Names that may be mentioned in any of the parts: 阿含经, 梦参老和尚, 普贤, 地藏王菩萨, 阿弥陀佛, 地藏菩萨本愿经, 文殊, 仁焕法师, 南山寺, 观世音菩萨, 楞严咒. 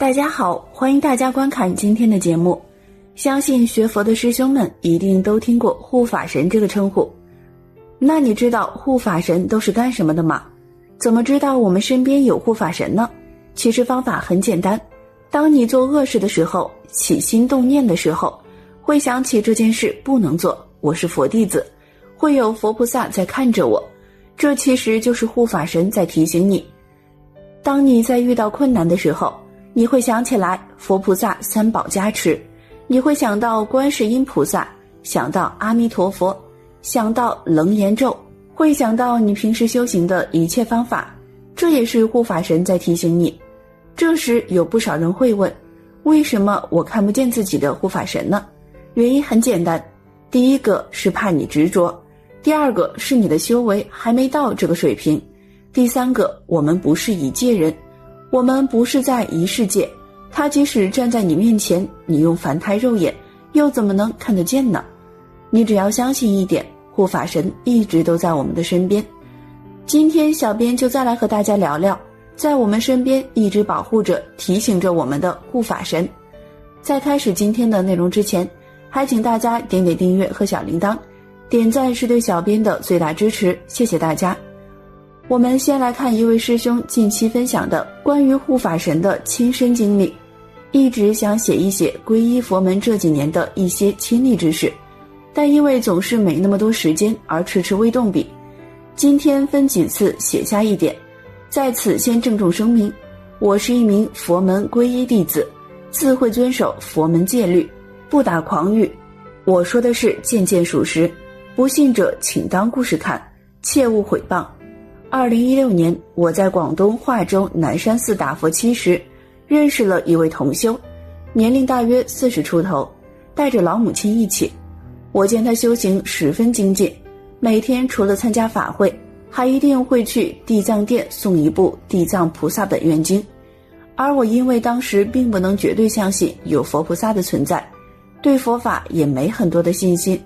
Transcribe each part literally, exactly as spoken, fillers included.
大家好，欢迎大家观看今天的节目。相信学佛的师兄们一定都听过护法神这个称呼。那你知道护法神都是干什么的吗？怎么知道我们身边有护法神呢？其实方法很简单，当你做恶事的时候，起心动念的时候，会想起这件事不能做，我是佛弟子，会有佛菩萨在看着我，这其实就是护法神在提醒你。当你在遇到困难的时候，你会想起来佛菩萨三宝加持，你会想到观世音菩萨，想到阿弥陀佛，想到楞严咒，会想到你平时修行的一切方法，这也是护法神在提醒你。这时有不少人会问，为什么我看不见自己的护法神呢？原因很简单，第一个是怕你执着，第二个是你的修为还没到这个水平，第三个，我们不是一界人，我们不是在一世界，他即使站在你面前，你用凡胎肉眼又怎么能看得见呢？你只要相信一点，护法神一直都在我们的身边。今天小编就再来和大家聊聊，在我们身边一直保护着提醒着我们的护法神。在开始今天的内容之前，还请大家点点订阅和小铃铛，点赞是对小编的最大支持，谢谢大家。我们先来看一位师兄近期分享的关于护法神的亲身经历，一直想写一写皈依佛门这几年的一些亲历之事，但因为总是没那么多时间而迟迟未动笔，今天分几次写下一点。在此先郑重声明，我是一名佛门皈依弟子，自会遵守佛门戒律，不打诳语。我说的是件件属实，不信者请当故事看，切勿毁谤。二零一六年，我在广东化州南山寺打佛七时，认识了一位同修，年龄大约四十出头，带着老母亲一起。我见他修行十分精进，每天除了参加法会，还一定会去地藏殿诵一部地藏菩萨本愿经。而我因为当时并不能绝对相信有佛菩萨的存在，对佛法也没很多的信心，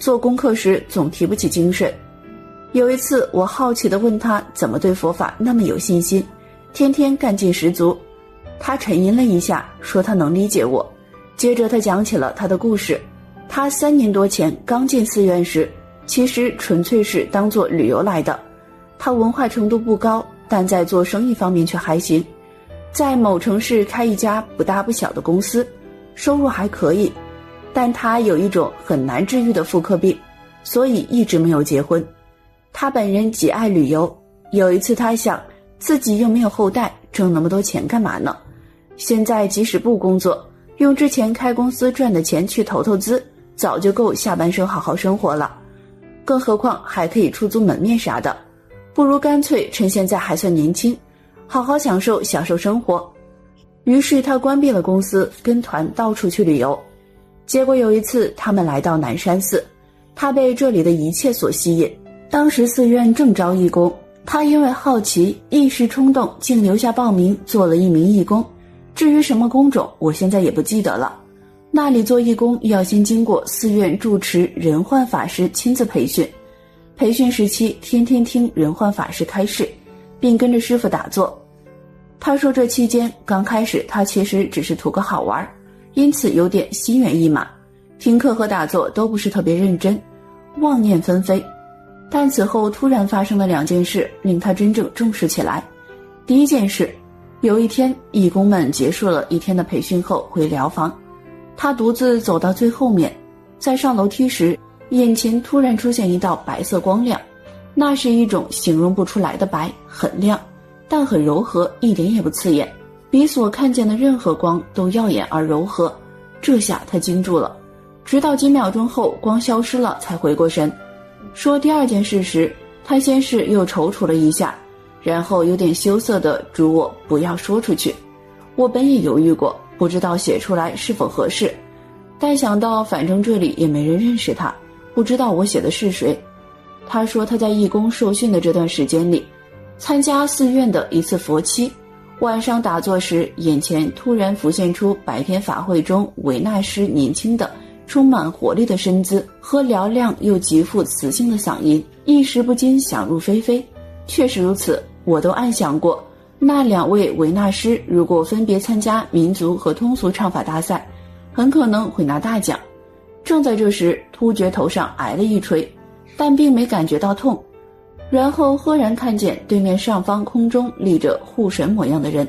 做功课时总提不起精神。有一次我好奇地问他怎么对佛法那么有信心，天天干劲十足。他沉吟了一下，说他能理解我。接着他讲起了他的故事，他三年多前刚进寺院时，其实纯粹是当作旅游来的。他文化程度不高，但在做生意方面却还行，在某城市开一家不大不小的公司，收入还可以，但他有一种很难治愈的妇科病，所以一直没有结婚。他本人极爱旅游，有一次他想，自己又没有后代，挣那么多钱干嘛呢？现在即使不工作，用之前开公司赚的钱去投投资，早就够下半生好好生活了，更何况还可以出租门面啥的，不如干脆趁现在还算年轻，好好享受享受生活。于是他关闭了公司，跟团到处去旅游。结果有一次他们来到南山寺，他被这里的一切所吸引。当时寺院正招义工，他因为好奇一时冲动，竟留下报名做了一名义工。至于什么工种，我现在也不记得了。那里做义工要先经过寺院住持仁焕法师亲自培训，培训时期天天听仁焕法师开示，并跟着师父打坐。他说这期间刚开始他其实只是图个好玩，因此有点心猿意马，听课和打坐都不是特别认真，妄念纷飞。但此后突然发生的两件事令他真正重视起来。第一件事，有一天义工们结束了一天的培训后回疗房，他独自走到最后面，在上楼梯时，眼前突然出现一道白色光亮，那是一种形容不出来的白，很亮但很柔和，一点也不刺眼，比所看见的任何光都耀眼而柔和。这下他惊住了，直到几秒钟后光消失了才回过神。说第二件事时，他先是又踌躇了一下，然后有点羞涩地嘱我不要说出去。我本也犹豫过，不知道写出来是否合适，但想到反正这里也没人认识他，不知道我写的是谁。他说他在义工受训的这段时间里，参加寺院的一次佛七，晚上打坐时，眼前突然浮现出白天法会中维纳师年轻的充满活力的身姿和嘹亮又极富磁性的嗓音，一时不禁想入非非。确实如此，我都暗想过，那两位维纳师如果分别参加民族和通俗唱法大赛，很可能会拿大奖。正在这时，突觉头上挨了一锤，但并没感觉到痛，然后赫然看见对面上方空中立着护神模样的人，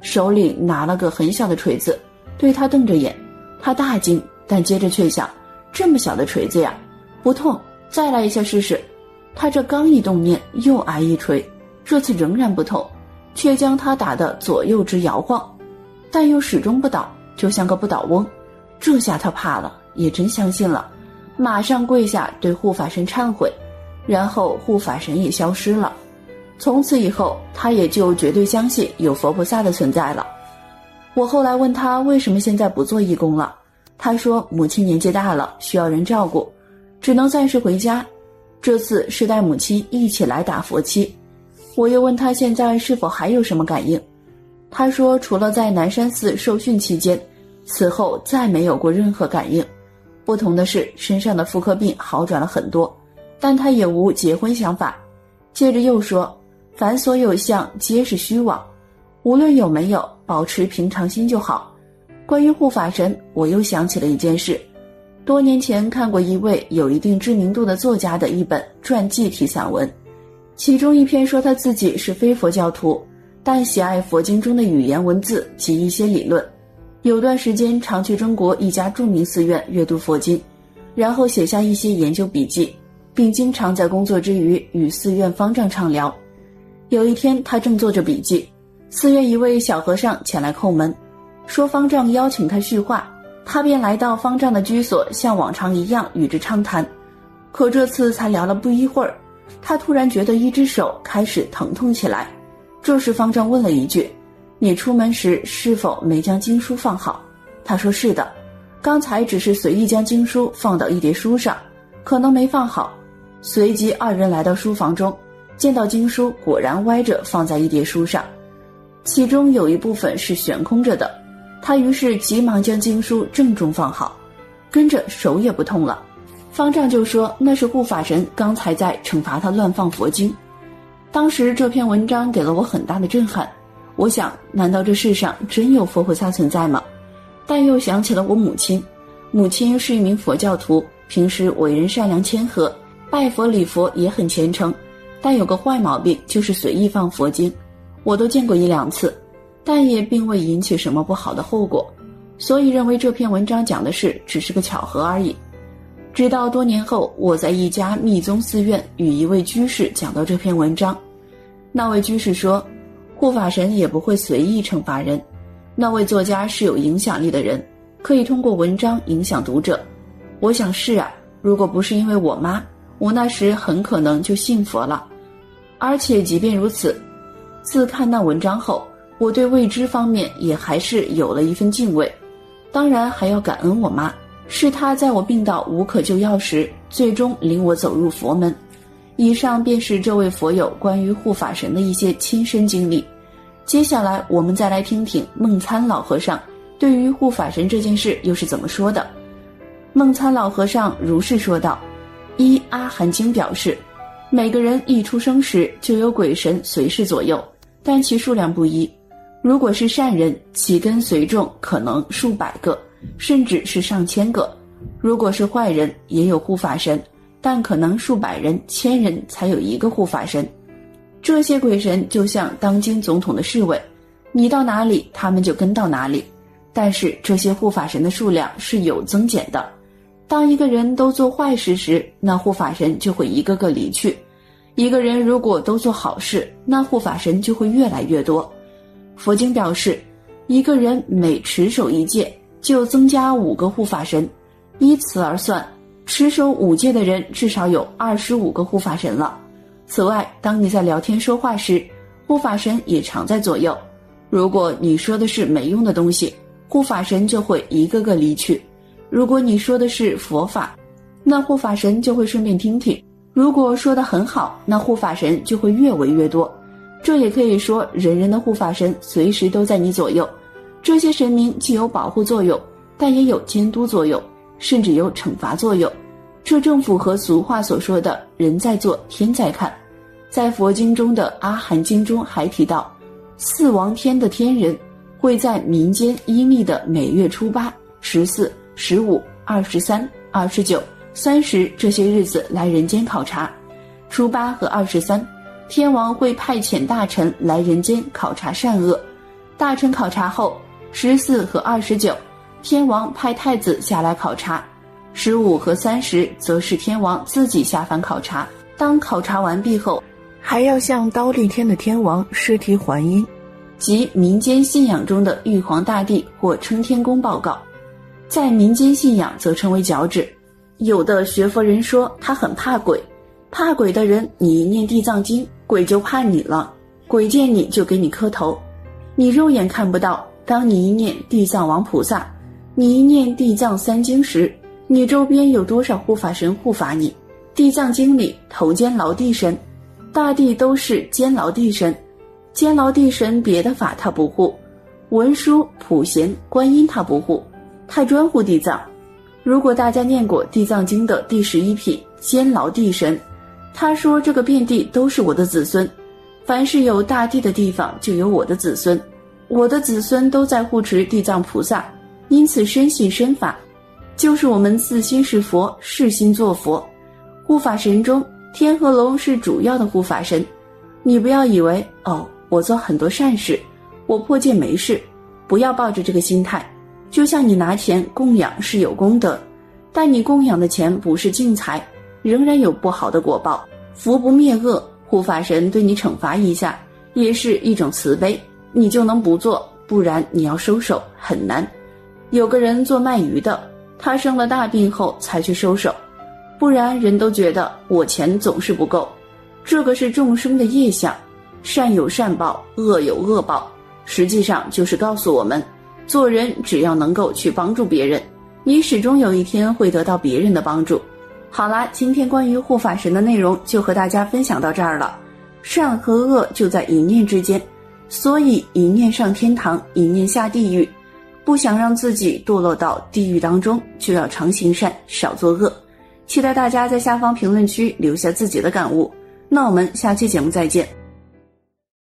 手里拿了个很小的锤子，对他瞪着眼。他大惊，但接着却想，这么小的锤子呀，不痛，再来一下试试。他这刚一动念，又挨一锤，这次仍然不痛，却将他打得左右直摇晃，但又始终不倒，就像个不倒翁。这下他怕了，也真相信了，马上跪下对护法神忏悔，然后护法神也消失了。从此以后，他也就绝对相信有佛菩萨的存在了。我后来问他为什么现在不做义工了，他说母亲年纪大了，需要人照顾，只能暂时回家，这次是带母亲一起来打佛七。我又问他现在是否还有什么感应，他说除了在南山寺受训期间，此后再没有过任何感应。不同的是，身上的妇科病好转了很多，但他也无结婚想法。接着又说，凡所有相皆是虚妄，无论有没有，保持平常心就好。关于护法神，我又想起了一件事，多年前看过一位有一定知名度的作家的一本传记体散文，其中一篇说他自己是非佛教徒，但喜爱佛经中的语言文字及一些理论，有段时间常去中国一家著名寺院阅读佛经，然后写下一些研究笔记，并经常在工作之余与寺院方丈畅聊。有一天他正做着笔记，寺院一位小和尚前来叩门，说方丈邀请他叙话，他便来到方丈的居所，像往常一样与之畅谈。可这次才聊了不一会儿，他突然觉得一只手开始疼痛起来，这时方丈问了一句，你出门时是否没将经书放好？他说是的，刚才只是随意将经书放到一叠书上，可能没放好。随即二人来到书房中，见到经书果然歪着放在一叠书上，其中有一部分是悬空着的，他于是急忙将经书正中放好，跟着手也不痛了。方丈就说那是护法神刚才在惩罚他乱放佛经。当时这篇文章给了我很大的震撼，我想难道这世上真有佛菩萨存在吗？但又想起了我母亲，母亲是一名佛教徒，平时为人善良谦和，拜佛礼佛也很虔诚，但有个坏毛病，就是随意放佛经。我都见过一两次，但也并未引起什么不好的后果，所以认为这篇文章讲的事只是个巧合而已。直到多年后，我在一家密宗寺院与一位居士讲到这篇文章，那位居士说护法神也不会随意惩罚人，那位作家是有影响力的人，可以通过文章影响读者。我想是啊，如果不是因为我妈，我那时很可能就信佛了。而且即便如此，自看那文章后，我对未知方面也还是有了一份敬畏。当然还要感恩我妈，是她在我病到无可救药时，最终领我走入佛门。以上便是这位佛友关于护法神的一些亲身经历。接下来我们再来听听梦参老和尚对于护法神这件事又是怎么说的。梦参老和尚如是说道：一、阿含经表示，每个人一出生时就有鬼神随侍左右，但其数量不一。如果是善人，其根随众可能数百个，甚至是上千个；如果是坏人，也有护法神，但可能数百人、千人才有一个护法神。这些鬼神就像当今总统的侍卫，你到哪里，他们就跟到哪里。但是这些护法神的数量是有增减的。当一个人都做坏事时，那护法神就会一个个离去；一个人如果都做好事，那护法神就会越来越多。佛经表示，一个人每持守一戒，就增加五个护法神，依此而算，持守五戒的人至少有二十五个护法神了。此外，当你在聊天说话时，护法神也常在左右。如果你说的是没用的东西，护法神就会一个个离去；如果你说的是佛法，那护法神就会顺便听听；如果说得很好，那护法神就会越围越多。这也可以说，人人的护法神随时都在你左右。这些神明既有保护作用，但也有监督作用，甚至有惩罚作用。这正符合俗话所说的人在做天在看。在佛经中的阿含经中还提到，四王天的天人会在民间阴历的每月初八、十四、十五、二十三、二十九、三十这些日子来人间考察。初八和二十三，天王会派遣大臣来人间考察善恶。大臣考察后，十四和二十九，天王派太子下来考察；十五和三十，则是天王自己下凡考察。当考察完毕后，还要向刀立天的天王尸体还阴，即民间信仰中的玉皇大帝或称天公报告，在民间信仰则称为脚趾。有的学佛人说他很怕鬼，怕鬼的人你一念地藏经，鬼就怕你了，鬼见你就给你磕头。你肉眼看不到，当你一念地藏王菩萨，你一念地藏三经时，你周边有多少护法神护法你？地藏经里头肩劳地神，大地都是监牢地神，监牢地神别的法他不护，文殊、普贤、观音他不护，他专护地藏。如果大家念过地藏经的第十一品监牢地神，他说这个遍地都是我的子孙，凡是有大地的地方就有我的子孙，我的子孙都在护持地藏菩萨，因此深信深法，就是我们自心是佛，是心作佛。护法神中天和龙是主要的护法神，你不要以为哦，我做很多善事，我破戒没事，不要抱着这个心态。就像你拿钱供养是有功德，但你供养的钱不是净财，仍然有不好的果报。福不灭恶，护法神对你惩罚一下，也是一种慈悲，你就能不做，不然你要收手很难。有个人做卖鱼的，他生了大病后才去收手，不然人都觉得我钱总是不够。这个是众生的业相，善有善报，恶有恶报，实际上就是告诉我们，做人只要能够去帮助别人，你始终有一天会得到别人的帮助。好啦，今天关于护法神的内容就和大家分享到这儿了。善和恶就在一念之间，所以一念上天堂，一念下地狱。不想让自己堕落到地狱当中，就要常行善，少作恶。期待大家在下方评论区留下自己的感悟。那我们下期节目再见。